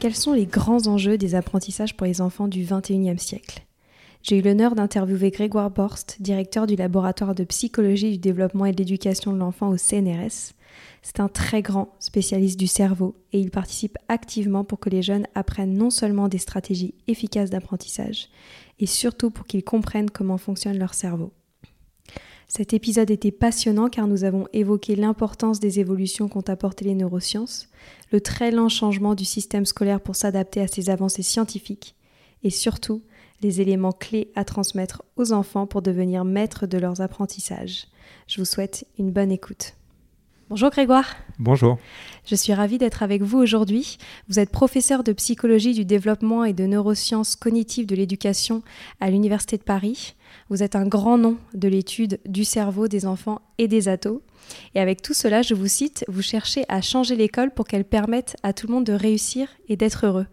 Quels sont les grands enjeux des apprentissages pour les enfants du XXIe siècle ? J'ai eu l'honneur d'interviewer Grégoire Borst, directeur du Laboratoire de Psychologie du Développement et de l'Éducation de l'enfant au CNRS. C'est un très grand spécialiste du cerveau et il participe activement pour que les jeunes apprennent non seulement des stratégies efficaces d'apprentissage, et surtout pour qu'ils comprennent comment fonctionne leur cerveau. Cet épisode était passionnant car nous avons évoqué l'importance des évolutions qu'ont apportées les neurosciences, le très lent changement du système scolaire pour s'adapter à ces avancées scientifiques et surtout les éléments clés à transmettre aux enfants pour devenir maîtres de leurs apprentissages. Je vous souhaite une bonne écoute. Bonjour Grégoire. Bonjour. Je suis ravie d'être avec vous aujourd'hui. Vous êtes professeur de psychologie du développement et de neurosciences cognitives de l'éducation à l'Université de Paris. Vous êtes un grand nom de l'étude du cerveau des enfants et des ados. Et avec tout cela, je vous cite, vous cherchez à changer l'école pour qu'elle permette à tout le monde de réussir et d'être heureux.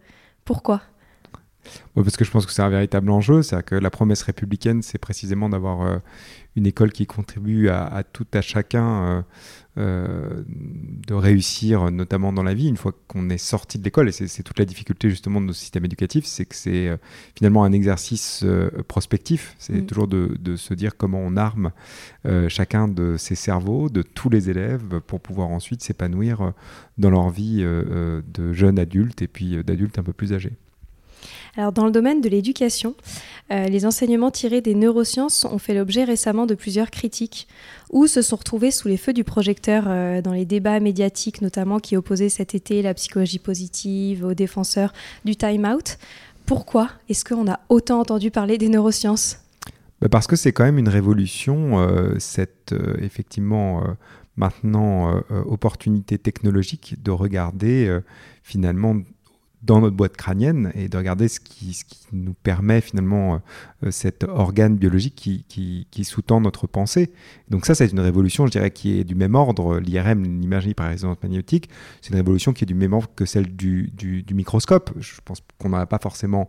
Pourquoi ? Parce que je pense que c'est un véritable enjeu, c'est-à-dire que la promesse républicaine, c'est précisément d'avoir une école qui contribue à tout à chacun de réussir, notamment dans la vie, une fois qu'on est sorti de l'école. Et c'est toute la difficulté justement de nos systèmes éducatifs, c'est que c'est finalement un exercice prospectif, c'est toujours de se dire comment on arme chacun de ses cerveaux, de tous les élèves, pour pouvoir ensuite s'épanouir dans leur vie de jeunes adultes et puis d'adultes un peu plus âgés. Alors, dans le domaine de l'éducation, les enseignements tirés des neurosciences ont fait l'objet récemment de plusieurs critiques ou se sont retrouvés sous les feux du projecteur dans les débats médiatiques, notamment qui opposaient cet été la psychologie positive aux défenseurs du time-out. Pourquoi est-ce qu'on a autant entendu parler des neurosciences ? Parce que c'est quand même une révolution, effectivement... maintenant, opportunité technologique de regarder finalement... dans notre boîte crânienne et de regarder ce qui nous permet finalement cet organe biologique qui sous-tend notre pensée. Donc ça, c'est une révolution, je dirais, qui est du même ordre. L'IRM, l'imagerie par résonance magnétique, c'est une révolution qui est du même ordre que celle du microscope. Je pense qu'on n'en a pas forcément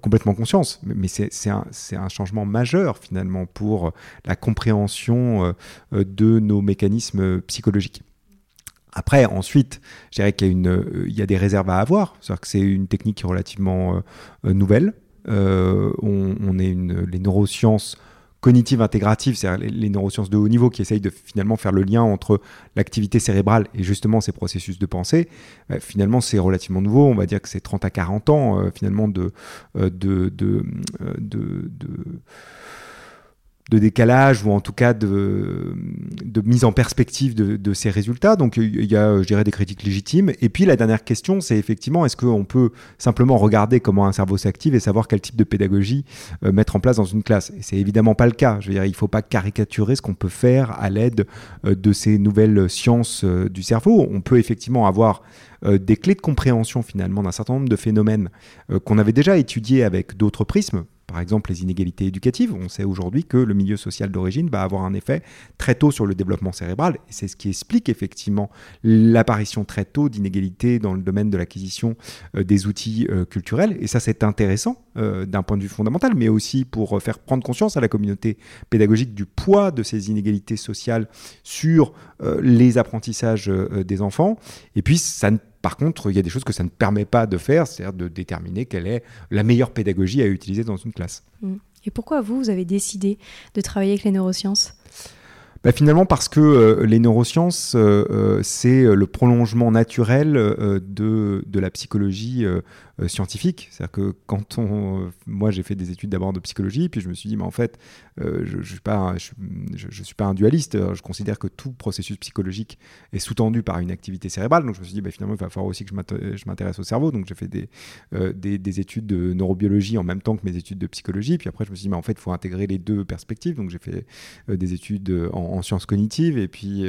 complètement conscience, mais c'est un changement majeur finalement pour la compréhension de nos mécanismes psychologiques. Après, ensuite, je dirais qu'il y a des réserves à avoir. C'est-à-dire que c'est une technique qui est relativement nouvelle. Les neurosciences cognitives intégratives, c'est-à-dire les neurosciences de haut niveau qui essayent de finalement faire le lien entre l'activité cérébrale et justement ces processus de pensée. Finalement, c'est relativement nouveau. On va dire que c'est 30 à 40 ans finalement de décalage ou en tout cas de mise en perspective de ces résultats. Donc il y a, je dirais, des critiques légitimes. Et puis la dernière question, c'est effectivement, est-ce qu'on peut simplement regarder comment un cerveau s'active et savoir quel type de pédagogie mettre en place dans une classe ? Et c'est évidemment pas le cas. Je veux dire, il ne faut pas caricaturer ce qu'on peut faire à l'aide de ces nouvelles sciences du cerveau. On peut effectivement avoir des clés de compréhension finalement d'un certain nombre de phénomènes qu'on avait déjà étudiés avec d'autres prismes. Par exemple, les inégalités éducatives. On sait aujourd'hui que le milieu social d'origine va avoir un effet très tôt sur le développement cérébral. Et c'est ce qui explique effectivement l'apparition très tôt d'inégalités dans le domaine de l'acquisition des outils culturels. Et ça, c'est intéressant d'un point de vue fondamental, mais aussi pour faire prendre conscience à la communauté pédagogique du poids de ces inégalités sociales sur les apprentissages des enfants. Et puis, par contre, il y a des choses que ça ne permet pas de faire, c'est-à-dire de déterminer quelle est la meilleure pédagogie à utiliser dans une classe. Et pourquoi vous avez décidé de travailler avec les neurosciences ? Finalement, parce que les neurosciences, c'est le prolongement naturel de la psychologie scientifique. C'est-à-dire que quand moi, j'ai fait des études d'abord de psychologie, puis je me suis dit, je ne suis pas un dualiste. Je considère que tout processus psychologique est sous-tendu par une activité cérébrale. Donc, je me suis dit, finalement, il va falloir aussi que je m'intéresse au cerveau. Donc, j'ai fait des études de neurobiologie en même temps que mes études de psychologie. Puis après, je me suis dit, il faut intégrer les deux perspectives. Donc, j'ai fait des études en sciences cognitives, et puis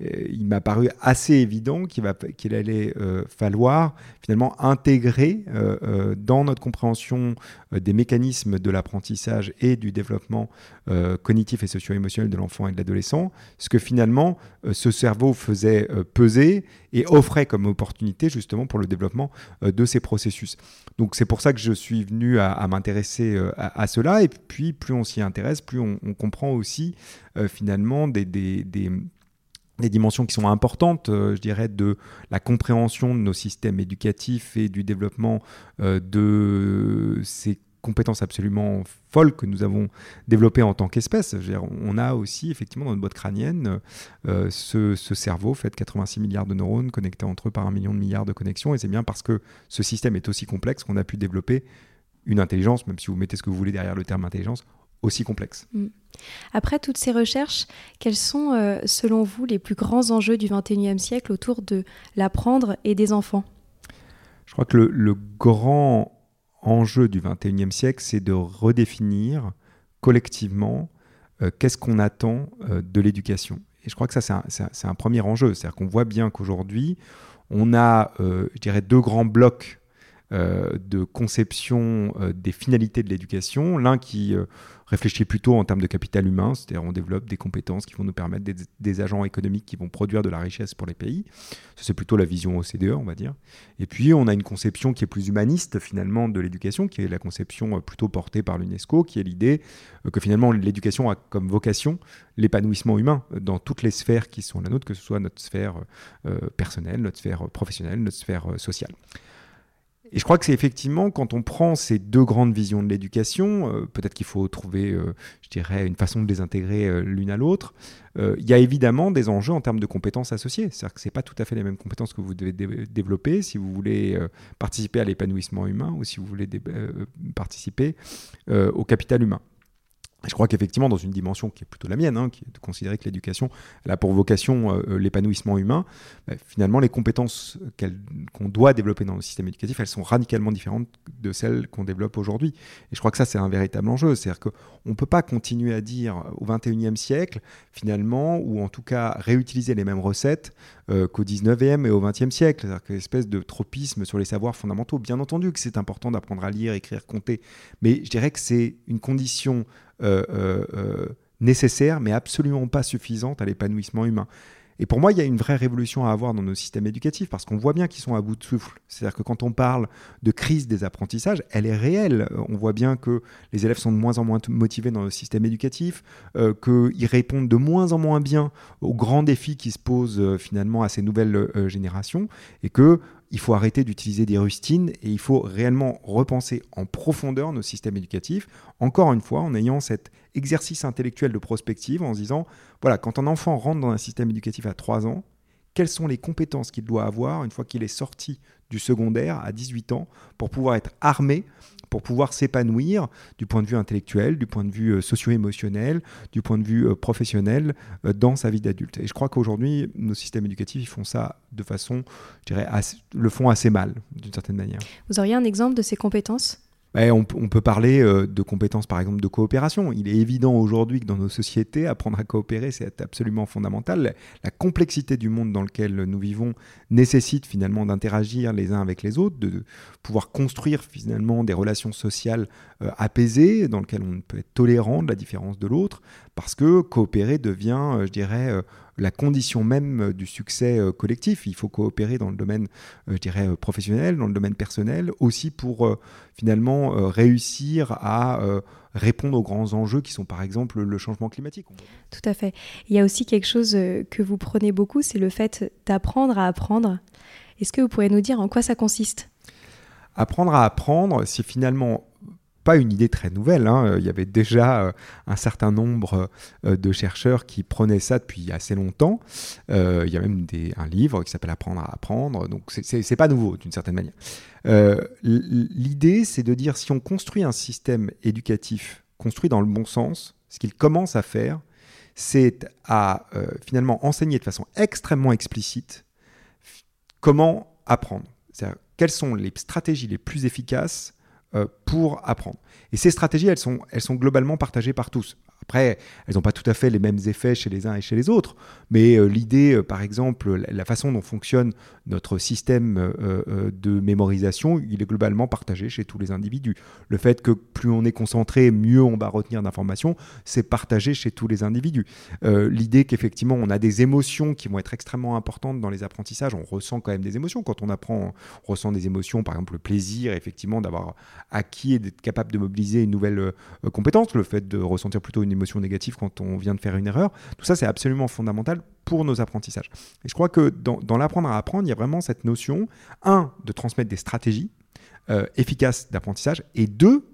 il m'a paru assez évident qu'il allait falloir finalement intégrer dans notre compréhension des mécanismes de l'apprentissage et du développement cognitif et socio-émotionnel de l'enfant et de l'adolescent, ce que finalement ce cerveau faisait peser et offrait comme opportunité justement pour le développement de ces processus. Donc c'est pour ça que je suis venu à m'intéresser à cela, et puis plus on s'y intéresse, plus on comprend aussi finalement des dimensions qui sont importantes, je dirais, de la compréhension de nos systèmes éducatifs et du développement de ces compétences absolument folles que nous avons développées en tant qu'espèce. On a aussi, effectivement, dans notre boîte crânienne, ce cerveau fait de 86 milliards de neurones connectés entre eux par 1 million de milliards de connexions, et c'est bien parce que ce système est aussi complexe qu'on a pu développer une intelligence, même si vous mettez ce que vous voulez derrière le terme intelligence, aussi complexe. Après toutes ces recherches, quels sont, selon vous, les plus grands enjeux du XXIe siècle autour de l'apprendre et des enfants ? Je crois que le grand enjeu du XXIe siècle, c'est de redéfinir collectivement qu'est-ce qu'on attend de l'éducation. Et je crois que ça, c'est un premier enjeu. C'est-à-dire qu'on voit bien qu'aujourd'hui, on a, je dirais, deux grands blocs de conception des finalités de l'éducation. L'un qui réfléchit plutôt en termes de capital humain, c'est-à-dire on développe des compétences qui vont nous permettre d'être des agents économiques qui vont produire de la richesse pour les pays. Ça, c'est plutôt la vision OCDE, on va dire. Et puis, on a une conception qui est plus humaniste, finalement, de l'éducation, qui est la conception plutôt portée par l'UNESCO, qui est l'idée que, finalement, l'éducation a comme vocation l'épanouissement humain dans toutes les sphères qui sont la nôtre, que ce soit notre sphère personnelle, notre sphère professionnelle, notre sphère sociale. Et je crois que c'est effectivement, quand on prend ces deux grandes visions de l'éducation, peut-être qu'il faut trouver, je dirais, une façon de les intégrer l'une à l'autre. Il y a évidemment des enjeux en termes de compétences associées. C'est-à-dire que ce n'est pas tout à fait les mêmes compétences que vous devez développer si vous voulez participer à l'épanouissement humain ou si vous voulez participer au capital humain. Je crois qu'effectivement, dans une dimension qui est plutôt la mienne, qui est de considérer que l'éducation elle a pour vocation l'épanouissement humain, finalement, les compétences qu'on doit développer dans le système éducatif, elles sont radicalement différentes de celles qu'on développe aujourd'hui. Et je crois que ça, c'est un véritable enjeu. C'est-à-dire qu'on ne peut pas continuer à dire au XXIe siècle, finalement, ou en tout cas réutiliser les mêmes recettes qu'au XIXe et au XXe siècle. C'est-à-dire qu'une espèce de tropisme sur les savoirs fondamentaux. Bien entendu que c'est important d'apprendre à lire, écrire, compter, mais je dirais que c'est une condition nécessaire, mais absolument pas suffisante à l'épanouissement humain. Et pour moi, il y a une vraie révolution à avoir dans nos systèmes éducatifs, parce qu'on voit bien qu'ils sont à bout de souffle. C'est-à-dire que quand on parle de crise des apprentissages, elle est réelle. On voit bien que les élèves sont de moins en moins motivés dans le système éducatif, qu'ils répondent de moins en moins bien aux grands défis qui se posent finalement à ces nouvelles générations, et que il faut arrêter d'utiliser des rustines et il faut réellement repenser en profondeur nos systèmes éducatifs, encore une fois en ayant cet exercice intellectuel de prospective, en se disant, voilà, quand un enfant rentre dans un système éducatif à 3 ans, quelles sont les compétences qu'il doit avoir une fois qu'il est sorti du secondaire à 18 ans pour pouvoir être armé, pour pouvoir s'épanouir du point de vue intellectuel, du point de vue socio-émotionnel, du point de vue professionnel dans sa vie d'adulte. Et je crois qu'aujourd'hui, nos systèmes éducatifs ils font ça de façon, je dirais, le font assez mal, d'une certaine manière. Vous auriez un exemple de ces compétences ? On peut parler de compétences, par exemple, de coopération. Il est évident aujourd'hui que dans nos sociétés, apprendre à coopérer, c'est absolument fondamental. La complexité du monde dans lequel nous vivons nécessite finalement d'interagir les uns avec les autres, de pouvoir construire finalement des relations sociales apaisées, dans lesquelles on peut être tolérant de la différence de l'autre, parce que coopérer devient, je dirais, la condition même du succès collectif. Il faut coopérer dans le domaine, je dirais, professionnel, dans le domaine personnel, aussi pour finalement réussir à répondre aux grands enjeux qui sont par exemple le changement climatique. Tout à fait. Il y a aussi quelque chose que vous prenez beaucoup, c'est le fait d'apprendre à apprendre. Est-ce que vous pourriez nous dire en quoi ça consiste ? Apprendre à apprendre, c'est finalement pas une idée très nouvelle, hein. Il y avait déjà un certain nombre de chercheurs qui prenaient ça depuis assez longtemps. Il y a même un livre qui s'appelle « Apprendre à apprendre », donc c'est pas nouveau d'une certaine manière. L'idée, c'est de dire si on construit un système éducatif construit dans le bon sens, ce qu'il commence à faire, c'est à finalement enseigner de façon extrêmement explicite comment apprendre. C'est-à-dire quelles sont les stratégies les plus efficaces pour apprendre. Et ces stratégies, elles sont globalement partagées par tous. Après, elles n'ont pas tout à fait les mêmes effets chez les uns et chez les autres, mais l'idée, par exemple, la façon dont fonctionne notre système de mémorisation, il est globalement partagé chez tous les individus. Le fait que plus on est concentré, mieux on va retenir d'informations, c'est partagé chez tous les individus. L'idée qu'effectivement, on a des émotions qui vont être extrêmement importantes dans les apprentissages, on ressent quand même des émotions. Quand on apprend, on ressent des émotions, par exemple le plaisir, effectivement, d'avoir acquis et d'être capable de mobiliser une nouvelle compétence, le fait de ressentir plutôt une émotion négative quand on vient de faire une erreur. Tout ça, c'est absolument fondamental pour nos apprentissages. Et je crois que dans l'apprendre à apprendre, il y a vraiment cette notion, de transmettre des stratégies efficaces d'apprentissage, et deux,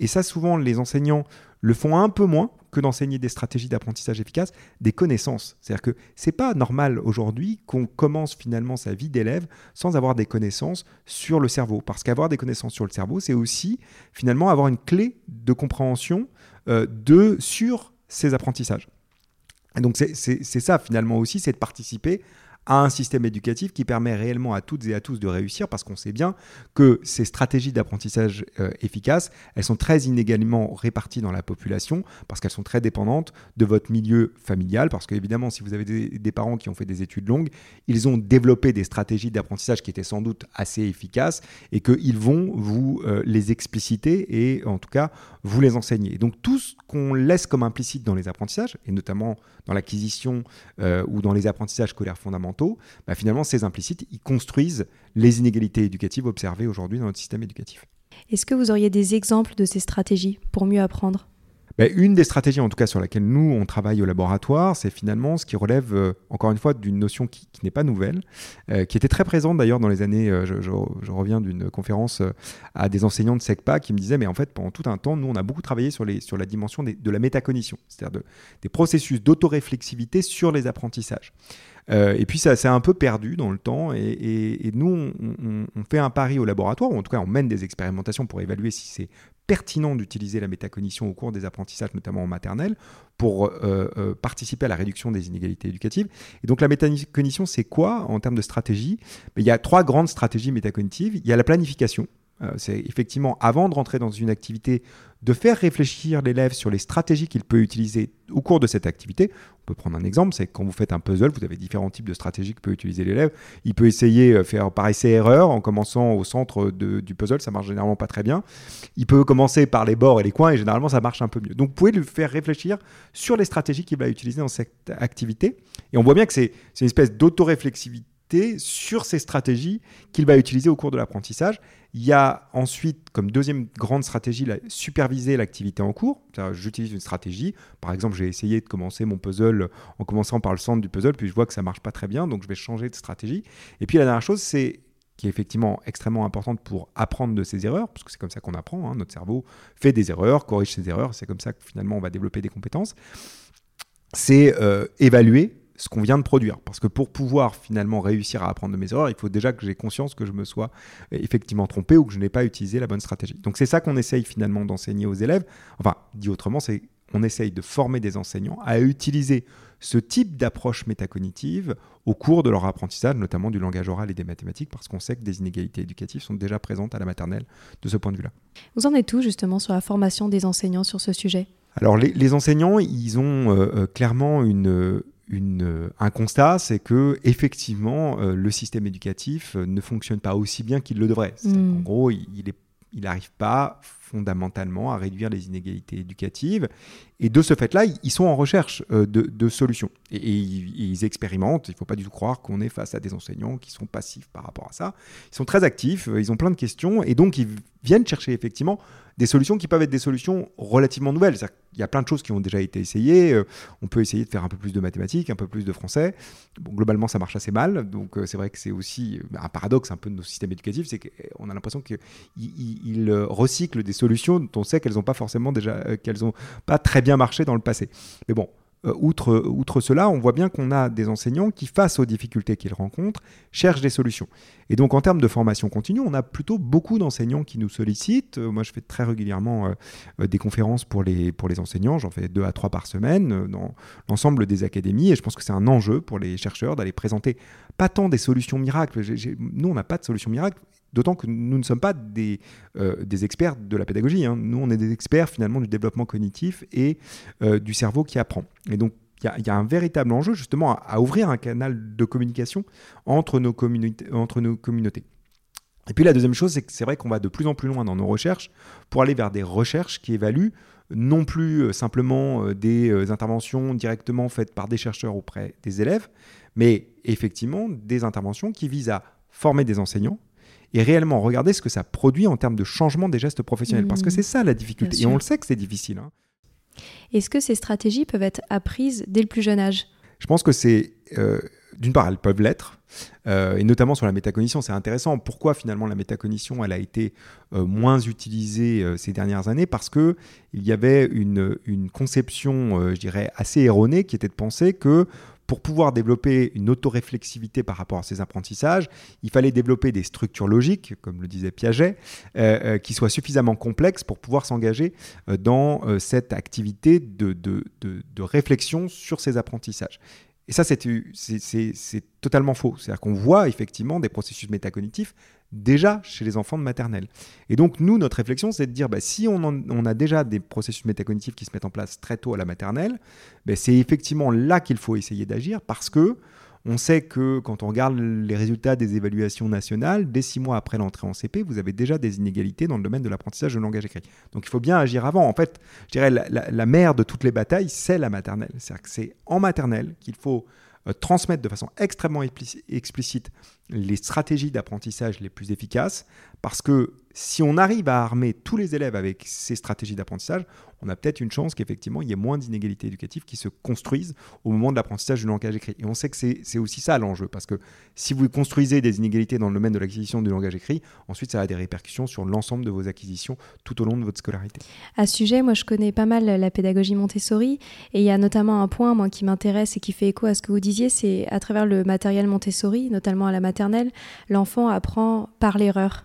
et ça souvent les enseignants le font un peu moins que d'enseigner des stratégies d'apprentissage efficaces, des connaissances. C'est-à-dire que c'est pas normal aujourd'hui qu'on commence finalement sa vie d'élève sans avoir des connaissances sur le cerveau. Parce qu'avoir des connaissances sur le cerveau, c'est aussi finalement avoir une clé de compréhension sur ces apprentissages. Et donc c'est ça finalement aussi, c'est de participer à un système éducatif qui permet réellement à toutes et à tous de réussir, parce qu'on sait bien que ces stratégies d'apprentissage efficaces, elles sont très inégalement réparties dans la population, parce qu'elles sont très dépendantes de votre milieu familial, parce qu'évidemment, si vous avez des parents qui ont fait des études longues, ils ont développé des stratégies d'apprentissage qui étaient sans doute assez efficaces, et qu'ils vont vous les expliciter, et en tout cas, vous les enseigner. Et donc, tout ce qu'on laisse comme implicite dans les apprentissages, et notamment dans l'acquisition ou dans les apprentissages scolaires fondamentaux, bah finalement, ces implicites, ils construisent les inégalités éducatives observées aujourd'hui dans notre système éducatif. Est-ce que vous auriez des exemples de ces stratégies pour mieux apprendre ? Une des stratégies, en tout cas sur laquelle nous, on travaille au laboratoire, c'est finalement ce qui relève, encore une fois, d'une notion qui n'est pas nouvelle, qui était très présente d'ailleurs dans les années... Je reviens d'une conférence à des enseignants de SECPA qui me disaient, mais en fait, pendant tout un temps, nous, on a beaucoup travaillé sur la dimension de la métacognition, c'est-à-dire des processus d'autoréflexivité sur les apprentissages. Et puis ça s'est un peu perdu dans le temps, et nous on fait un pari au laboratoire, ou en tout cas on mène des expérimentations pour évaluer si c'est pertinent d'utiliser la métacognition au cours des apprentissages, notamment en maternelle, pour participer à la réduction des inégalités éducatives. Et donc la métacognition, c'est quoi en termes de stratégie ? Il y a trois grandes stratégies métacognitives. Il y a la planification. C'est effectivement, avant de rentrer dans une activité, de faire réfléchir l'élève sur les stratégies qu'il peut utiliser au cours de cette activité. On peut prendre un exemple, c'est quand vous faites un puzzle, vous avez différents types de stratégies que peut utiliser l'élève. Il peut essayer de faire par essai-erreur en commençant au centre du puzzle, ça marche généralement pas très bien. Il peut commencer par les bords et les coins et généralement ça marche un peu mieux. Donc vous pouvez lui faire réfléchir sur les stratégies qu'il va utiliser dans cette activité. Et on voit bien que c'est une espèce d'autoréflexivité sur ces stratégies qu'il va utiliser au cours de l'apprentissage. Il y a ensuite, comme deuxième grande stratégie, superviser l'activité en cours. C'est-à-dire, j'utilise une stratégie. Par exemple, j'ai essayé de commencer mon puzzle en commençant par le centre du puzzle, puis je vois que ça ne marche pas très bien, donc je vais changer de stratégie. Et puis la dernière chose, c'est qui est effectivement extrêmement importante pour apprendre de ses erreurs, parce que c'est comme ça qu'on apprend, hein. Notre cerveau fait des erreurs, corrige ses erreurs, c'est comme ça que finalement on va développer des compétences. C'est évaluer ce qu'on vient de produire. Parce que pour pouvoir finalement réussir à apprendre de mes erreurs, il faut déjà que j'ai conscience que je me sois effectivement trompé ou que je n'ai pas utilisé la bonne stratégie. Donc c'est ça qu'on essaye finalement d'enseigner aux élèves. Enfin, dit autrement, c'est on essaye de former des enseignants à utiliser ce type d'approche métacognitive au cours de leur apprentissage, notamment du langage oral et des mathématiques, parce qu'on sait que des inégalités éducatives sont déjà présentes à la maternelle de ce point de vue-là. Vous en êtes où justement sur la formation des enseignants sur ce sujet ? Alors les enseignants, ils ont clairement un constat, c'est que effectivement le système éducatif ne fonctionne pas aussi bien qu'il le devrait. En gros, il n'arrive pas fondamentalement à réduire les inégalités éducatives. Et de ce fait-là, ils sont en recherche de solutions. Et ils expérimentent. Il ne faut pas du tout croire qu'on est face à des enseignants qui sont passifs par rapport à ça. Ils sont très actifs, ils ont plein de questions. Et donc, ils viennent chercher effectivement des solutions qui peuvent être des solutions relativement nouvelles. C'est-à-dire qu'il y a plein de choses qui ont déjà été essayées. On peut essayer de faire un peu plus de mathématiques, un peu plus de français. Bon, globalement, ça marche assez mal. Donc, c'est vrai que c'est aussi un paradoxe un peu de nos systèmes éducatifs. C'est qu'on a l'impression qu'ils recyclent des solutions dont on sait qu'elles n'ont pas forcément déjà, qu'elles n'ont pas très bien marché dans le passé. Mais bon, outre cela, on voit bien qu'on a des enseignants qui, face aux difficultés qu'ils rencontrent, cherchent des solutions. Et donc, en termes de formation continue, on a plutôt beaucoup d'enseignants qui nous sollicitent. Moi, je fais très régulièrement des conférences pour les enseignants. J'en fais 2 à 3 par semaine dans l'ensemble des académies. Et je pense que c'est un enjeu pour les chercheurs d'aller présenter pas tant des solutions miracles. Nous, on n'a pas de solutions miracles. D'autant que nous ne sommes pas des experts de la pédagogie. Nous, on est des experts finalement du développement cognitif et du cerveau qui apprend. Et donc, il y a un véritable enjeu justement à ouvrir un canal de communication entre nos communautés. Et puis la deuxième chose, c'est que c'est vrai qu'on va de plus en plus loin dans nos recherches pour aller vers des recherches qui évaluent non plus simplement des interventions directement faites par des chercheurs auprès des élèves, mais effectivement des interventions qui visent à former des enseignants, et réellement regarder ce que ça produit en termes de changement des gestes professionnels. Parce que c'est ça la difficulté. Et on le sait que c'est difficile. Est-ce que ces stratégies peuvent être apprises dès le plus jeune âge ? Je pense que c'est... D'une part, elles peuvent l'être, et notamment sur la métacognition. C'est intéressant. Pourquoi finalement la métacognition elle a été moins utilisée ces dernières années ? Parce qu'il y avait une conception, je dirais, assez erronée qui était de penser que pour pouvoir développer une autoréflexivité par rapport à ces apprentissages, il fallait développer des structures logiques, comme le disait Piaget, qui soient suffisamment complexes pour pouvoir s'engager dans cette activité de réflexion sur ces apprentissages. Et ça, c'est totalement faux. C'est-à-dire qu'on voit effectivement des processus métacognitifs déjà chez les enfants de maternelle. Et donc, nous, notre réflexion, c'est de dire, si on a déjà des processus métacognitifs qui se mettent en place très tôt à la maternelle, c'est effectivement là qu'il faut essayer d'agir parce que on sait que quand on regarde les résultats des évaluations nationales, dès 6 mois après l'entrée en CP, vous avez déjà des inégalités dans le domaine de l'apprentissage de langage écrit. Donc, il faut bien agir avant. En fait, je dirais la mère de toutes les batailles, c'est la maternelle. C'est-à-dire que c'est en maternelle qu'il faut transmettre de façon extrêmement explicite les stratégies d'apprentissage les plus efficaces, parce que si on arrive à armer tous les élèves avec ces stratégies d'apprentissage, on a peut-être une chance qu'effectivement il y ait moins d'inégalités éducatives qui se construisent au moment de l'apprentissage du langage écrit. Et on sait que c'est aussi ça l'enjeu, parce que si vous construisez des inégalités dans le domaine de l'acquisition du langage écrit, ensuite ça a des répercussions sur l'ensemble de vos acquisitions tout au long de votre scolarité. À ce sujet, moi je connais pas mal la pédagogie Montessori, et il y a notamment un point moi, qui m'intéresse et qui fait écho à ce que vous disiez, c'est à travers le matériel Montessori, notamment à la maternelle, l'enfant apprend par l'erreur.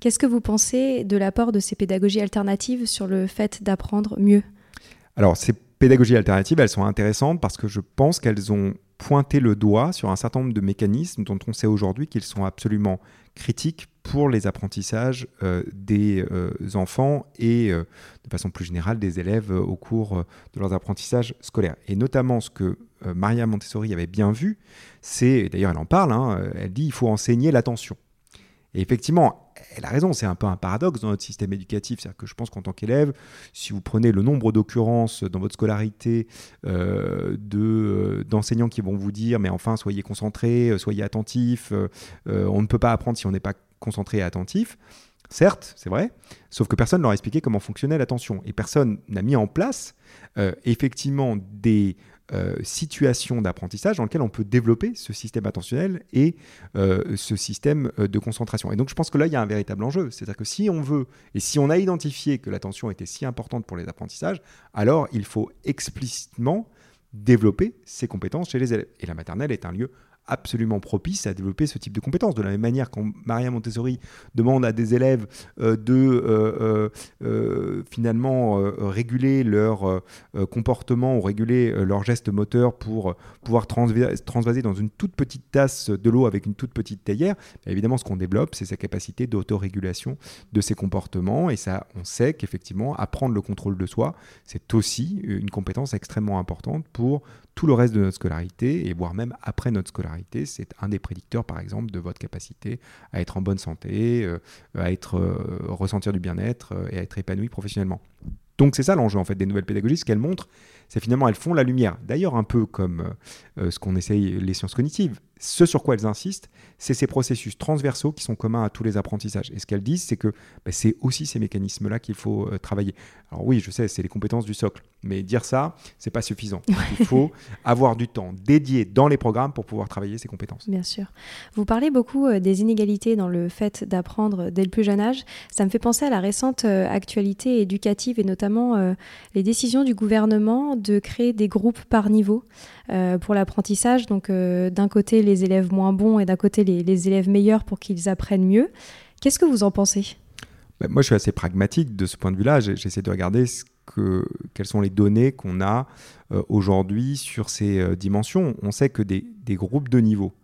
Qu'est-ce que vous pensez de l'apport de ces pédagogies alternatives sur le fait d'apprendre mieux ? Alors, ces pédagogies alternatives, elles sont intéressantes parce que je pense qu'elles ont pointé le doigt sur un certain nombre de mécanismes dont on sait aujourd'hui qu'ils sont absolument critiques pour les apprentissages des enfants et de façon plus générale des élèves au cours de leurs apprentissages scolaires. Et notamment ce que Maria Montessori avait bien vu, c'est, d'ailleurs elle en parle, elle dit qu'il faut enseigner l'attention. Et effectivement, elle a raison, c'est un peu un paradoxe dans notre système éducatif. C'est-à-dire que je pense qu'en tant qu'élève, si vous prenez le nombre d'occurrences dans votre scolarité d'enseignants qui vont vous dire « mais enfin, soyez concentrés, soyez attentifs, on ne peut pas apprendre si on n'est pas concentré et attentif », certes, c'est vrai, sauf que personne ne leur a expliqué comment fonctionnait l'attention. Et personne n'a mis en place effectivement des... situation d'apprentissage dans lequel on peut développer ce système attentionnel et ce système de concentration. Et donc, je pense que là, il y a un véritable enjeu. C'est-à-dire que si on veut, et si on a identifié que l'attention était si importante pour les apprentissages, alors il faut explicitement développer ces compétences chez les élèves. Et la maternelle est un lieu absolument propice à développer ce type de compétences. De la même manière, quand Maria Montessori demande à des élèves de finalement réguler leur comportement ou réguler leurs gestes moteurs pour pouvoir transvaser dans une toute petite tasse de l'eau avec une toute petite théière, évidemment, ce qu'on développe, c'est sa capacité d'autorégulation de ses comportements. Et ça, on sait qu'effectivement, apprendre le contrôle de soi, c'est aussi une compétence extrêmement importante pour tout le reste de notre scolarité, et voire même après notre scolarité. C'est un des prédicteurs, par exemple, de votre capacité à être en bonne santé, à être, ressentir du bien-être et à être épanoui professionnellement. Donc c'est ça l'enjeu en fait des nouvelles pédagogies. Ce qu'elles montrent, c'est finalement elles font la lumière. D'ailleurs un peu comme ce qu'on essaye les sciences cognitives. Ce sur quoi elles insistent, c'est ces processus transversaux qui sont communs à tous les apprentissages. Et ce qu'elles disent, c'est que c'est aussi ces mécanismes-là qu'il faut travailler. Alors oui, je sais, c'est les compétences du socle, mais dire ça, c'est pas suffisant. Il faut avoir du temps dédié dans les programmes pour pouvoir travailler ces compétences. Bien sûr. Vous parlez beaucoup des inégalités dans le fait d'apprendre dès le plus jeune âge. Ça me fait penser à la récente actualité éducative et notamment les décisions du gouvernement de créer des groupes par niveau pour l'apprentissage. Donc d'un côté, les élèves moins bons et d'un côté les élèves meilleurs pour qu'ils apprennent mieux. Qu'est-ce que vous en pensez ? Moi, je suis assez pragmatique de ce point de vue-là. J'essaie de regarder quelles sont les données qu'on a aujourd'hui sur ces dimensions. On sait que des groupes de niveau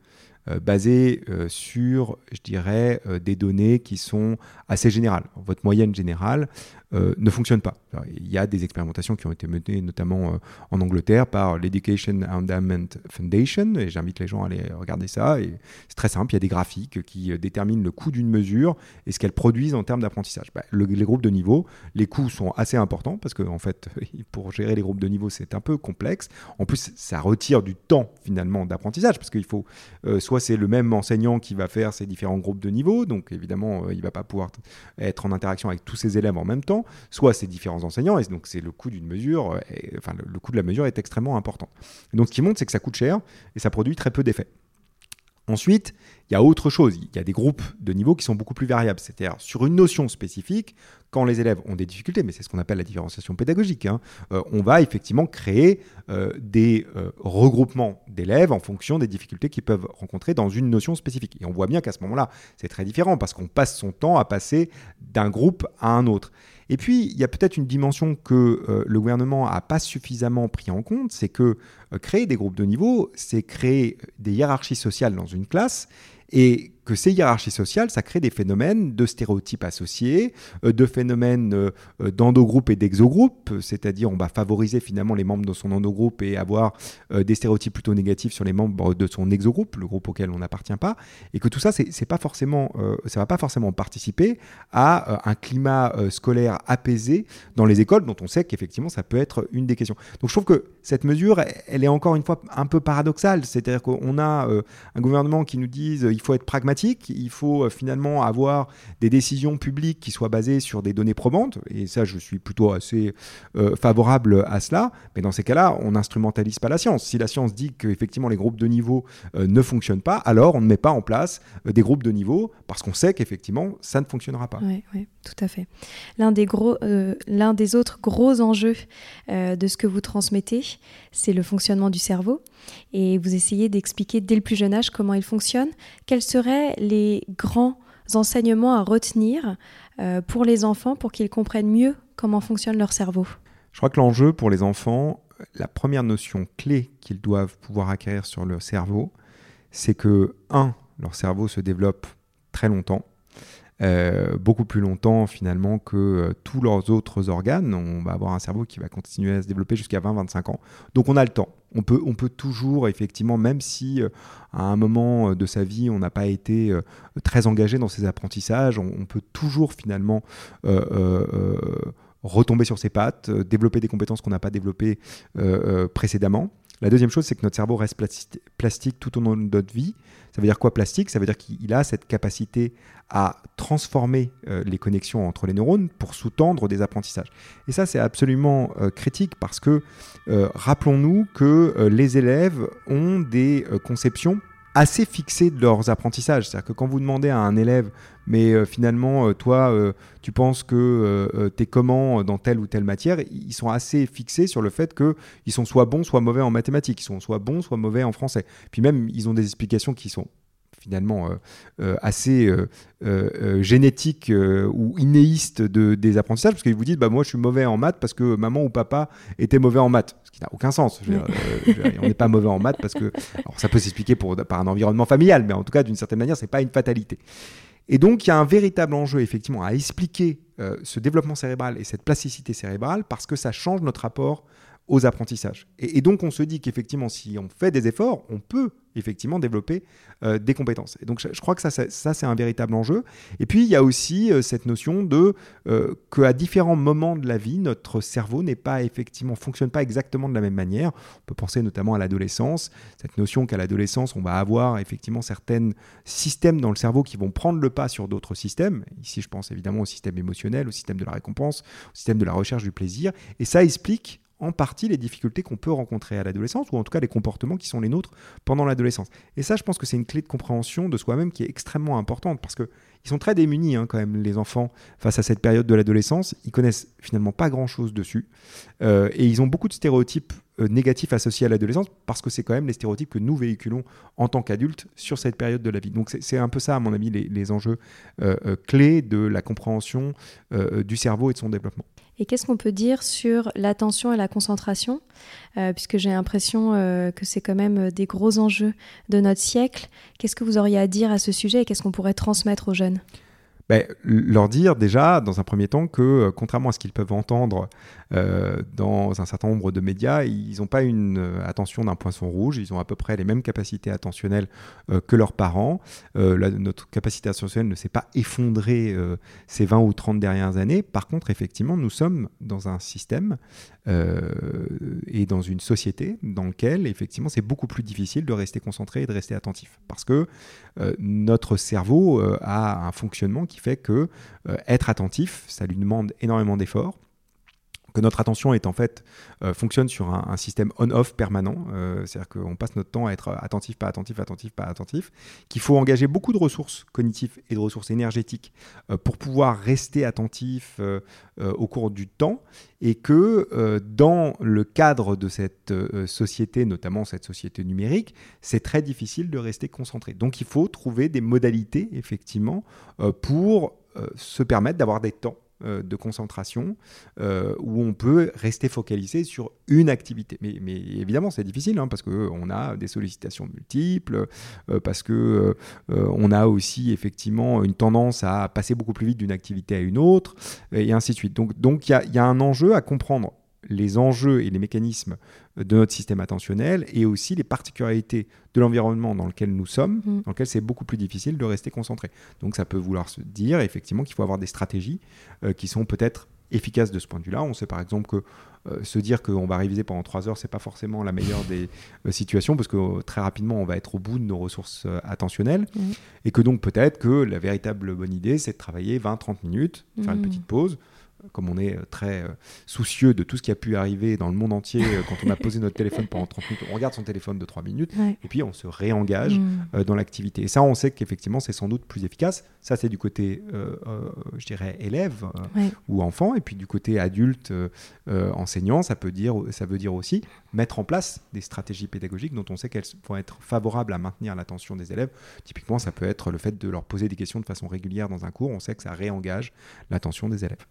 basés sur, je dirais, des données qui sont assez générales. Votre moyenne générale ne fonctionne pas. Alors, il y a des expérimentations qui ont été menées notamment en Angleterre par l'Education Endowment Foundation, et j'invite les gens à aller regarder ça. Et c'est très simple, il y a des graphiques qui déterminent le coût d'une mesure et ce qu'elles produisent en termes d'apprentissage. Les groupes de niveau, les coûts sont assez importants parce que en fait, pour gérer les groupes de niveau, c'est un peu complexe. En plus, ça retire du temps finalement d'apprentissage parce qu'il faut soit c'est le même enseignant qui va faire ces différents groupes de niveau, donc évidemment, il ne va pas pouvoir être en interaction avec tous ses élèves en même temps, soit ces différents enseignants, et donc c'est le coût d'une mesure, le coût de la mesure est extrêmement important. Et donc ce qui montre, c'est que ça coûte cher et ça produit très peu d'effets. Ensuite, il y a autre chose, il y a des groupes de niveau qui sont beaucoup plus variables, c'est-à-dire sur une notion spécifique, quand les élèves ont des difficultés, mais c'est ce qu'on appelle la différenciation pédagogique, on va effectivement créer des regroupements d'élèves en fonction des difficultés qu'ils peuvent rencontrer dans une notion spécifique. Et on voit bien qu'à ce moment-là, c'est très différent parce qu'on passe son temps à passer d'un groupe à un autre. Et puis, il y a peut-être une dimension que le gouvernement n'a pas suffisamment pris en compte, c'est que créer des groupes de niveau, c'est créer des hiérarchies sociales dans une classe et que ces hiérarchies sociales, ça crée des phénomènes de stéréotypes associés, de phénomènes d'endogroupe et d'exogroupe, c'est-à-dire on va favoriser finalement les membres de son endogroupe et avoir des stéréotypes plutôt négatifs sur les membres de son exogroupe, le groupe auquel on n'appartient pas, et que tout ça, ça va pas forcément participer à un climat scolaire apaisé dans les écoles, dont on sait qu'effectivement, ça peut être une des questions. Donc je trouve que cette mesure, elle est encore une fois un peu paradoxale, c'est-à-dire qu'on a un gouvernement qui nous dit il faut être pragmatique, il faut finalement avoir des décisions publiques qui soient basées sur des données probantes, et ça je suis plutôt assez favorable à cela, mais dans ces cas-là, on n'instrumentalise pas la science. Si la science dit qu'effectivement les groupes de niveau ne fonctionnent pas, alors on ne met pas en place des groupes de niveau, parce qu'on sait qu'effectivement ça ne fonctionnera pas. Oui, tout à fait. L'un des autres gros enjeux de ce que vous transmettez, c'est le fonctionnement du cerveau, et vous essayez d'expliquer dès le plus jeune âge comment il fonctionne. Quels seraient les grands enseignements à retenir pour les enfants pour qu'ils comprennent mieux comment fonctionne leur cerveau ? Je crois que l'enjeu pour les enfants, la première notion clé qu'ils doivent pouvoir acquérir sur leur cerveau, c'est que, leur cerveau se développe très longtemps, beaucoup plus longtemps finalement que tous leurs autres organes. On va avoir un cerveau qui va continuer à se développer jusqu'à 20-25 ans. Donc on a le temps. On peut toujours, effectivement, même si à un moment de sa vie, on n'a pas été très engagé dans ses apprentissages, on peut toujours finalement retomber sur ses pattes, développer des compétences qu'on n'a pas développées précédemment. La deuxième chose, c'est que notre cerveau reste plastique tout au long de notre vie. Ça veut dire quoi, plastique ? Ça veut dire qu'il a cette capacité à transformer les connexions entre les neurones pour sous-tendre des apprentissages. Et ça, c'est absolument critique parce que rappelons-nous que les élèves ont des conceptions assez fixés de leurs apprentissages. C'est-à-dire que quand vous demandez à un élève, mais finalement, toi, tu penses que t'es comment dans telle ou telle matière, ils sont assez fixés sur le fait qu'ils sont soit bons, soit mauvais en mathématiques, ils sont soit bons, soit mauvais en français. Puis même, ils ont des explications qui sont finalement assez génétique ou innéiste des apprentissages, parce qu'ils vous disent bah, moi je suis mauvais en maths parce que maman ou papa était mauvais en maths, ce qui n'a aucun sens. On n'est pas mauvais en maths parce que, alors, ça peut s'expliquer par un environnement familial, mais en tout cas d'une certaine manière c'est pas une fatalité. Et donc il y a un véritable enjeu effectivement à expliquer ce développement cérébral et cette plasticité cérébrale, parce que ça change notre rapport aux apprentissages. Et donc, on se dit qu'effectivement, si on fait des efforts, on peut effectivement développer des compétences. Et donc, je crois que ça, c'est un véritable enjeu. Et puis, il y a aussi cette notion de qu'à différents moments de la vie, notre cerveau n'est pas effectivement, fonctionne pas exactement de la même manière. On peut penser notamment à l'adolescence. Cette notion qu'à l'adolescence, on va avoir effectivement certains systèmes dans le cerveau qui vont prendre le pas sur d'autres systèmes. Ici, je pense évidemment au système émotionnel, au système de la récompense, au système de la recherche du plaisir. Et ça explique en partie les difficultés qu'on peut rencontrer à l'adolescence, ou en tout cas les comportements qui sont les nôtres pendant l'adolescence. Et ça, je pense que c'est une clé de compréhension de soi-même qui est extrêmement importante, parce qu'ils sont très démunis quand même, les enfants, face à cette période de l'adolescence. Ils connaissent finalement pas grand-chose dessus, et ils ont beaucoup de stéréotypes négatifs associés à l'adolescence, parce que c'est quand même les stéréotypes que nous véhiculons en tant qu'adultes sur cette période de la vie. Donc c'est un peu ça, à mon avis, les enjeux clés de la compréhension du cerveau et de son développement. Et qu'est-ce qu'on peut dire sur l'attention et la concentration, puisque j'ai l'impression que c'est quand même des gros enjeux de notre siècle. Qu'est-ce que vous auriez à dire à ce sujet et qu'est-ce qu'on pourrait transmettre aux jeunes ? Leur dire déjà, dans un premier temps, que contrairement à ce qu'ils peuvent entendre dans un certain nombre de médias, ils n'ont pas une attention d'un poinçon rouge, ils ont à peu près les mêmes capacités attentionnelles que leurs parents. Notre capacité attentionnelle ne s'est pas effondrée ces 20 ou 30 dernières années. Par contre, effectivement, nous sommes dans un système et dans une société dans laquelle, effectivement, c'est beaucoup plus difficile de rester concentré et de rester attentif, parce que notre cerveau a un fonctionnement qui fait que être attentif, ça lui demande énormément d'efforts, que notre attention est en fait fonctionne sur un système on-off permanent, c'est-à-dire qu'on passe notre temps à être attentif, pas attentif, attentif, pas attentif, qu'il faut engager beaucoup de ressources cognitives et de ressources énergétiques pour pouvoir rester attentif au cours du temps, et que dans le cadre de cette société, notamment cette société numérique, c'est très difficile de rester concentré. Donc il faut trouver des modalités effectivement pour se permettre d'avoir des temps de concentration où on peut rester focalisé sur une activité. Mais évidemment, c'est difficile parce qu'on a des sollicitations multiples, parce qu'on a aussi effectivement une tendance à passer beaucoup plus vite d'une activité à une autre, et ainsi de suite. Donc y a un enjeu à comprendre, les enjeux et les mécanismes de notre système attentionnel, et aussi les particularités de l'environnement dans lequel nous sommes, dans lequel c'est beaucoup plus difficile de rester concentré. Donc ça peut vouloir se dire effectivement qu'il faut avoir des stratégies qui sont peut-être efficaces de ce point de vue-là. On sait par exemple que se dire qu'on va réviser pendant 3 heures, c'est pas forcément la meilleure des situations, parce que très rapidement on va être au bout de nos ressources attentionnelles, et que donc peut-être que la véritable bonne idée, c'est de travailler 20-30 minutes, faire une petite pause. Comme on est très soucieux de tout ce qui a pu arriver dans le monde entier quand on a posé notre téléphone pendant 30 minutes, on regarde son téléphone de 3 minutes, et puis on se réengage dans l'activité. Et ça, on sait qu'effectivement, c'est sans doute plus efficace. Ça, c'est du côté, je dirais, élève ou enfant. Et puis du côté adulte, enseignant, ça veut dire aussi mettre en place des stratégies pédagogiques dont on sait qu'elles vont être favorables à maintenir l'attention des élèves. Typiquement, ça peut être le fait de leur poser des questions de façon régulière dans un cours. On sait que ça réengage l'attention des élèves.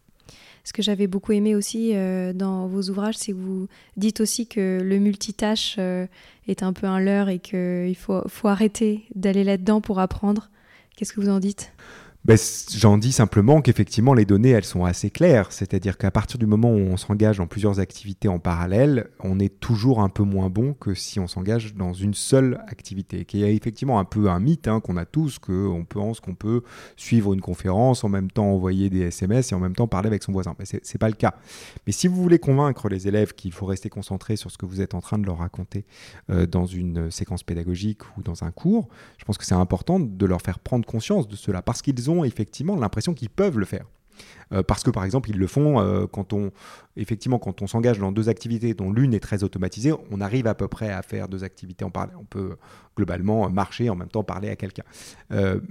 Ce que j'avais beaucoup aimé aussi dans vos ouvrages, c'est que vous dites aussi que le multitâche est un peu un leurre et qu'il faut arrêter d'aller là-dedans pour apprendre. Qu'est-ce que vous en dites ? J'en dis simplement qu'effectivement, les données, elles sont assez claires. C'est-à-dire qu'à partir du moment où on s'engage dans plusieurs activités en parallèle, on est toujours un peu moins bon que si on s'engage dans une seule activité. Qui est effectivement un peu un mythe qu'on a tous, qu'on pense qu'on peut suivre une conférence, en même temps envoyer des SMS et en même temps parler avec son voisin. Mais c'est pas le cas. Mais si vous voulez convaincre les élèves qu'il faut rester concentré sur ce que vous êtes en train de leur raconter dans une séquence pédagogique ou dans un cours, je pense que c'est important de leur faire prendre conscience de cela, parce qu'ils ont effectivement l'impression qu'ils peuvent le faire. parce que par exemple ils le font quand on s'engage dans deux activités dont l'une est très automatisée, on arrive à peu près à faire deux activités en parallèle. On peut globalement marcher en même temps parler à quelqu'un.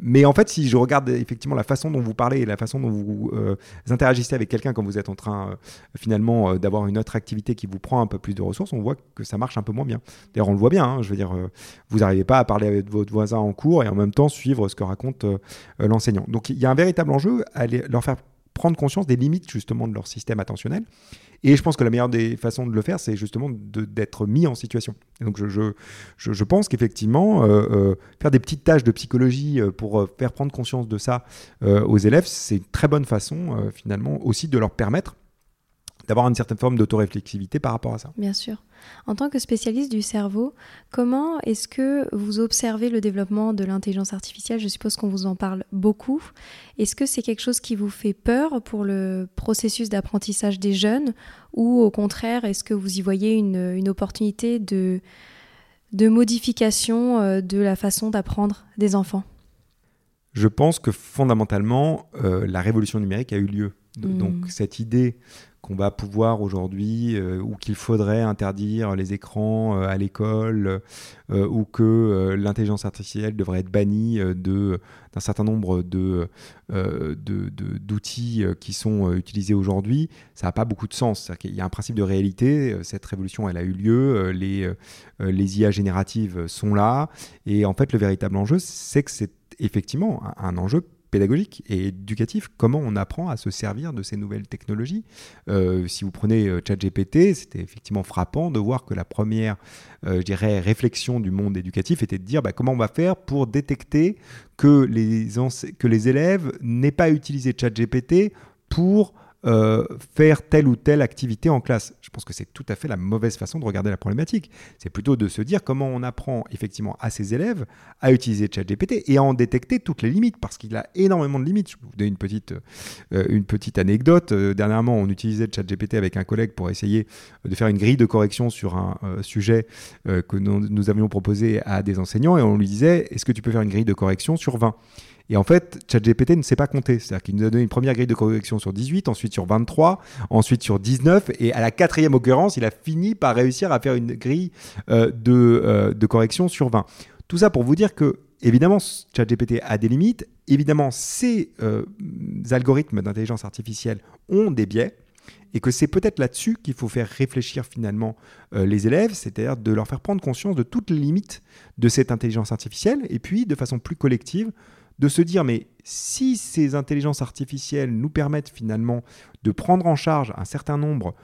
Mais en fait, si je regarde effectivement la façon dont vous parlez et la façon dont vous interagissez avec quelqu'un quand vous êtes en train finalement d'avoir une autre activité qui vous prend un peu plus de ressources, on voit que ça marche un peu moins bien. D'ailleurs, on le voit bien, hein, je veux dire, vous n'arrivez pas à parler avec votre voisin en cours et en même temps suivre ce que raconte l'enseignant. Donc, il y a un véritable enjeu à leur faire prendre conscience des limites justement de leur système attentionnel. Et je pense que la meilleure des façons de le faire, c'est justement d'être mis en situation. Et donc je pense qu'effectivement, faire des petites tâches de psychologie pour faire prendre conscience de ça aux élèves, c'est une très bonne façon finalement aussi de leur permettre d'avoir une certaine forme d'autoréflexivité par rapport à ça. Bien sûr. En tant que spécialiste du cerveau, comment est-ce que vous observez le développement de l'intelligence artificielle ? Je suppose qu'on vous en parle beaucoup. Est-ce que c'est quelque chose qui vous fait peur pour le processus d'apprentissage des jeunes ? Ou au contraire, est-ce que vous y voyez une opportunité de modification de la façon d'apprendre des enfants ? Je pense que fondamentalement, la révolution numérique a eu lieu. Donc cette idée qu'on va pouvoir aujourd'hui ou qu'il faudrait interdire les écrans à l'école ou que l'intelligence artificielle devrait être bannie d'un certain nombre d'outils qui sont utilisés aujourd'hui, ça n'a pas beaucoup de sens. C'est-à-dire qu'il y a un principe de réalité, cette révolution elle a eu lieu, les IA génératives sont là et en fait le véritable enjeu c'est que c'est effectivement un enjeu pédagogique et éducatif, comment on apprend à se servir de ces nouvelles technologies. Si vous prenez ChatGPT, c'était effectivement frappant de voir que la première réflexion du monde éducatif était de dire comment on va faire pour détecter que les élèves n'aient pas utilisé ChatGPT pour faire telle ou telle activité en classe. Je pense que c'est tout à fait la mauvaise façon de regarder la problématique. C'est plutôt de se dire comment on apprend effectivement à ses élèves à utiliser ChatGPT et à en détecter toutes les limites, parce qu'il a énormément de limites. Je vais vous donner une petite anecdote. Dernièrement, on utilisait ChatGPT avec un collègue pour essayer de faire une grille de correction sur un sujet que nous avions proposé à des enseignants et on lui disait « Est-ce que tu peux faire une grille de correction sur 20 ?» Et en fait, ChatGPT ne sait pas compter. C'est-à-dire qu'il nous a donné une première grille de correction sur 18, ensuite sur 23, ensuite sur 19. Et à la quatrième occurrence, il a fini par réussir à faire une grille de correction sur 20. Tout ça pour vous dire que, évidemment, ChatGPT a des limites. Évidemment, ces algorithmes d'intelligence artificielle ont des biais. Et que c'est peut-être là-dessus qu'il faut faire réfléchir finalement les élèves, c'est-à-dire de leur faire prendre conscience de toutes les limites de cette intelligence artificielle. Et puis, de façon plus collective, de se dire, mais si ces intelligences artificielles nous permettent finalement de prendre en charge un certain nombre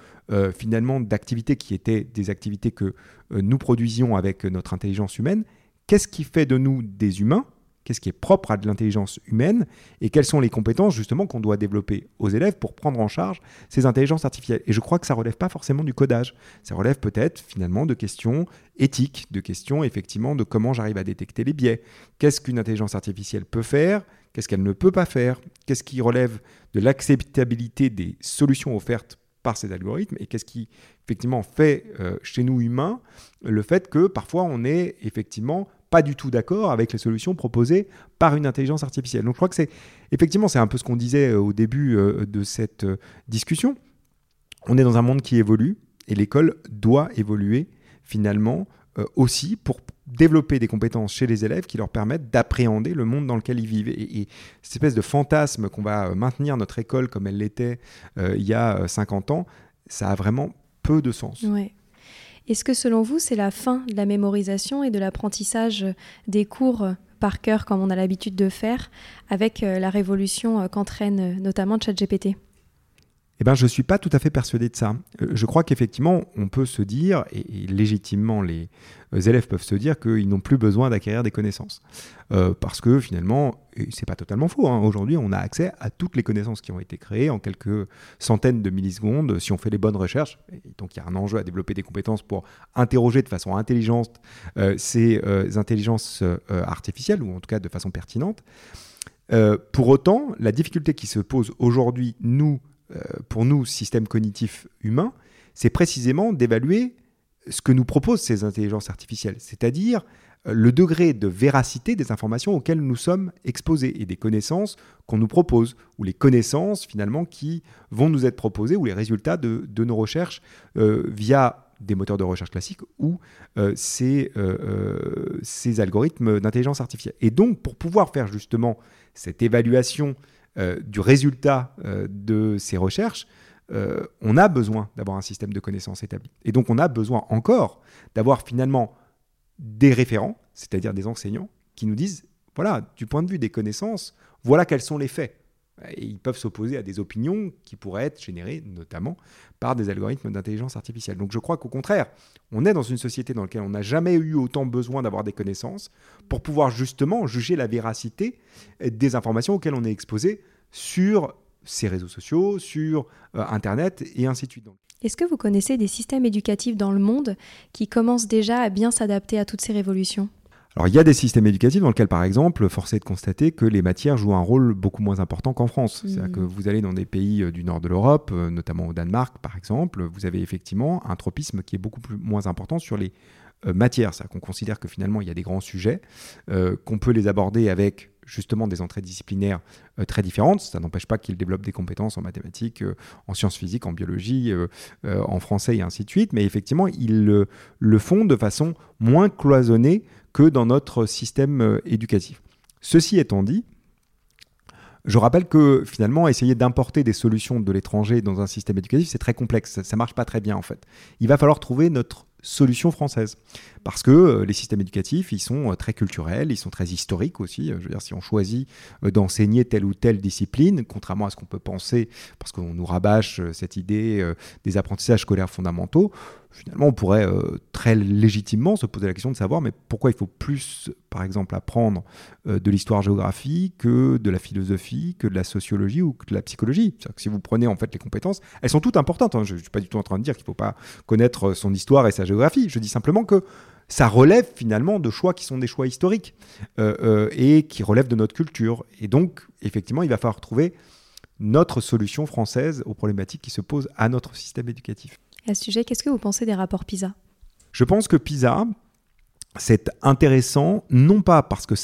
finalement d'activités qui étaient des activités que nous produisions avec notre intelligence humaine, qu'est-ce qui fait de nous des humains ? Qu'est-ce qui est propre à de l'intelligence humaine ? Et quelles sont les compétences justement qu'on doit développer aux élèves pour prendre en charge ces intelligences artificielles ? Et je crois que ça ne relève pas forcément du codage. Ça relève peut-être finalement de questions éthiques, de questions effectivement de comment j'arrive à détecter les biais. Qu'est-ce qu'une intelligence artificielle peut faire ? Qu'est-ce qu'elle ne peut pas faire ? Qu'est-ce qui relève de l'acceptabilité des solutions offertes par ces algorithmes et qu'est-ce qui effectivement fait chez nous humains le fait que parfois on est effectivement pas du tout d'accord avec les solutions proposées par une intelligence artificielle. Donc je crois que c'est un peu ce qu'on disait au début de cette discussion. On est dans un monde qui évolue et l'école doit évoluer finalement aussi pour développer des compétences chez les élèves qui leur permettent d'appréhender le monde dans lequel ils vivent. Et cette espèce de fantasme qu'on va maintenir notre école comme elle l'était il y a 50 ans, ça a vraiment peu de sens. Ouais. Est-ce que selon vous, c'est la fin de la mémorisation et de l'apprentissage des cours par cœur comme on a l'habitude de faire avec la révolution qu'entraîne notamment ChatGPT ? Eh bien, je ne suis pas tout à fait persuadé de ça. Je crois qu'effectivement, on peut se dire, et légitimement les élèves peuvent se dire qu'ils n'ont plus besoin d'acquérir des connaissances. Parce que finalement, et c'est pas totalement faux, hein, aujourd'hui on a accès à toutes les connaissances qui ont été créées en quelques centaines de millisecondes si on fait les bonnes recherches. Et donc il y a un enjeu à développer des compétences pour interroger de façon intelligente ces intelligences artificielles, ou en tout cas de façon pertinente. Pour autant, la difficulté qui se pose aujourd'hui, pour nous, système cognitif humain, c'est précisément d'évaluer ce que nous proposent ces intelligences artificielles, c'est-à-dire le degré de véracité des informations auxquelles nous sommes exposés et des connaissances qu'on nous propose, ou les connaissances finalement qui vont nous être proposées, ou les résultats de nos recherches via des moteurs de recherche classiques ou ces algorithmes d'intelligence artificielle. Et donc, pour pouvoir faire justement cette évaluation du résultat de ces recherches, on a besoin d'avoir un système de connaissances établi. Et donc, on a besoin encore d'avoir finalement des référents, c'est-à-dire des enseignants, qui nous disent, voilà, du point de vue des connaissances, voilà quels sont les faits. Et ils peuvent s'opposer à des opinions qui pourraient être générées notamment par des algorithmes d'intelligence artificielle. Donc je crois qu'au contraire, on est dans une société dans laquelle on n'a jamais eu autant besoin d'avoir des connaissances pour pouvoir justement juger la véracité des informations auxquelles on est exposé sur ces réseaux sociaux, sur Internet et ainsi de suite. Est-ce que vous connaissez des systèmes éducatifs dans le monde qui commencent déjà à bien s'adapter à toutes ces révolutions ? Alors, il y a des systèmes éducatifs dans lesquels, par exemple, force est de constater que les matières jouent un rôle beaucoup moins important qu'en France. Mmh. C'est-à-dire que vous allez dans des pays du nord de l'Europe, notamment au Danemark, par exemple, vous avez effectivement un tropisme qui est beaucoup moins important sur les matières. C'est-à-dire qu'on considère que finalement, il y a des grands sujets, qu'on peut les aborder avec justement des entrées disciplinaires très différentes. Ça n'empêche pas qu'ils développent des compétences en mathématiques, en sciences physiques, en biologie, en français et ainsi de suite. Mais effectivement, ils le font de façon moins cloisonnée que dans notre système éducatif. Ceci étant dit, je rappelle que finalement, essayer d'importer des solutions de l'étranger dans un système éducatif, c'est très complexe. Ça ne marche pas très bien en fait. Il va falloir trouver notre solution française. Parce que les systèmes éducatifs, ils sont très culturels, ils sont très historiques aussi. Je veux dire, si on choisit d'enseigner telle ou telle discipline, contrairement à ce qu'on peut penser, parce qu'on nous rabâche cette idée des apprentissages scolaires fondamentaux, finalement, on pourrait très légitimement se poser la question de savoir mais pourquoi il faut plus, par exemple, apprendre de l'histoire-géographie que de la philosophie, que de la sociologie ou que de la psychologie. C'est-à-dire que si vous prenez en fait les compétences, elles sont toutes importantes. Hein. Je ne suis pas du tout en train de dire qu'il ne faut pas connaître son histoire et sa géographie. Je dis simplement que ça relève finalement de choix qui sont des choix historiques et qui relèvent de notre culture. Et donc, effectivement, il va falloir trouver notre solution française aux problématiques qui se posent à notre système éducatif. À ce sujet, qu'est-ce que vous pensez des rapports PISA ? Je pense que PISA, c'est intéressant, non pas parce que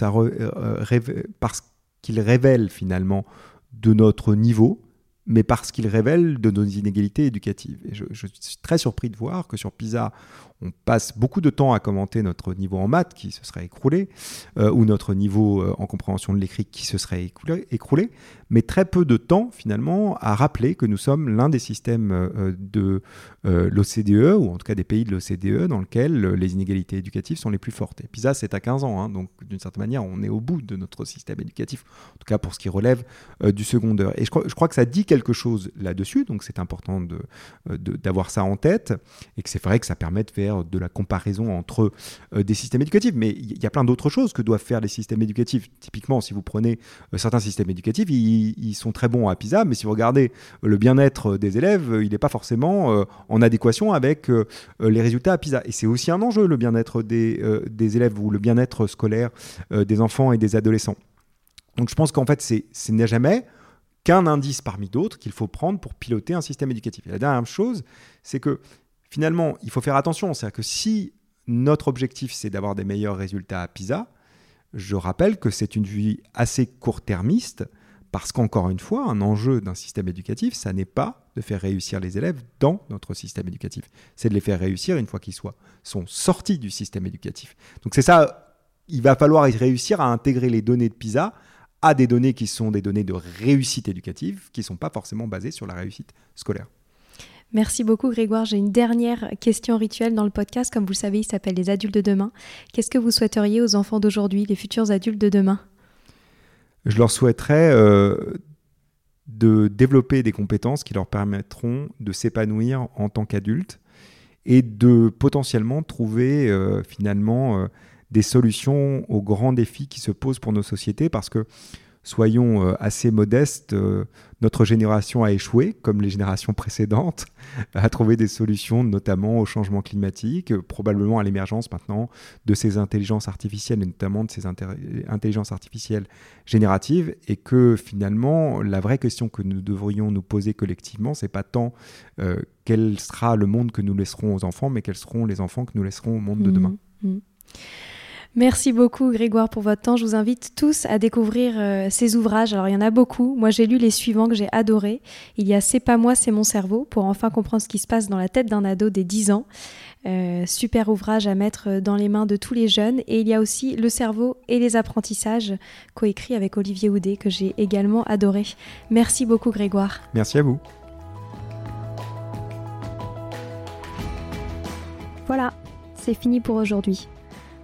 parce qu'il révèle finalement de notre niveau, mais parce qu'il révèle de nos inégalités éducatives. Et je suis très surpris de voir que sur PISA, on passe beaucoup de temps à commenter notre niveau en maths qui se serait écroulé, ou notre niveau en compréhension de l'écrit qui se serait écroulé, mais très peu de temps finalement à rappeler que nous sommes l'un des systèmes de l'OCDE, ou en tout cas des pays de l'OCDE, dans lequel les inégalités éducatives sont les plus fortes. Et PISA, c'est à 15 ans, hein, donc d'une certaine manière, on est au bout de notre système éducatif, en tout cas pour ce qui relève du secondaire. Et je crois que ça dit quelque chose là-dessus, donc c'est important d'avoir ça en tête, et que c'est vrai que ça permet de faire de la comparaison entre des systèmes éducatifs, mais il y a plein d'autres choses que doivent faire les systèmes éducatifs. Typiquement, si vous prenez certains systèmes éducatifs, ils sont très bons à PISA, mais si vous regardez le bien-être des élèves, il n'est pas forcément en adéquation avec les résultats à PISA. Et c'est aussi un enjeu, le bien-être des élèves ou le bien-être scolaire des enfants et des adolescents. Donc je pense qu'en fait, ce n'est jamais qu'un indice parmi d'autres qu'il faut prendre pour piloter un système éducatif. Et la dernière chose, c'est que finalement, il faut faire attention, c'est-à-dire que si notre objectif, c'est d'avoir des meilleurs résultats à PISA, je rappelle que c'est une vue assez court-termiste, parce qu'encore une fois, un enjeu d'un système éducatif, ça n'est pas de faire réussir les élèves dans notre système éducatif, c'est de les faire réussir une fois qu'ils sont sortis du système éducatif. Donc c'est ça, il va falloir réussir à intégrer les données de PISA à des données qui sont des données de réussite éducative, qui ne sont pas forcément basées sur la réussite scolaire. Merci beaucoup Grégoire. J'ai une dernière question rituelle dans le podcast. Comme vous le savez, il s'appelle Les adultes de demain. Qu'est-ce que vous souhaiteriez aux enfants d'aujourd'hui, les futurs adultes de demain ? Je leur souhaiterais de développer des compétences qui leur permettront de s'épanouir en tant qu'adultes et de potentiellement trouver finalement des solutions aux grands défis qui se posent pour nos sociétés, parce que soyons assez modestes, notre génération a échoué, comme les générations précédentes, à trouver des solutions, notamment au changement climatique, probablement à l'émergence maintenant de ces intelligences artificielles, et notamment de ces intelligences artificielles génératives, et que finalement, la vraie question que nous devrions nous poser collectivement, c'est pas tant quel sera le monde que nous laisserons aux enfants, mais quels seront les enfants que nous laisserons au monde de demain. Merci beaucoup Grégoire pour votre temps. Je vous invite tous à découvrir ces ouvrages. Alors il y en a beaucoup. Moi j'ai lu les suivants que j'ai adorés. Il y a C'est pas moi c'est mon cerveau pour enfin comprendre ce qui se passe dans la tête d'un ado dès 10 ans. Super ouvrage à mettre dans les mains de tous les jeunes. Et il y a aussi Le cerveau et les apprentissages coécrit avec Olivier Houdé que j'ai également adoré. Merci beaucoup Grégoire. Merci à vous. Voilà, c'est fini pour aujourd'hui.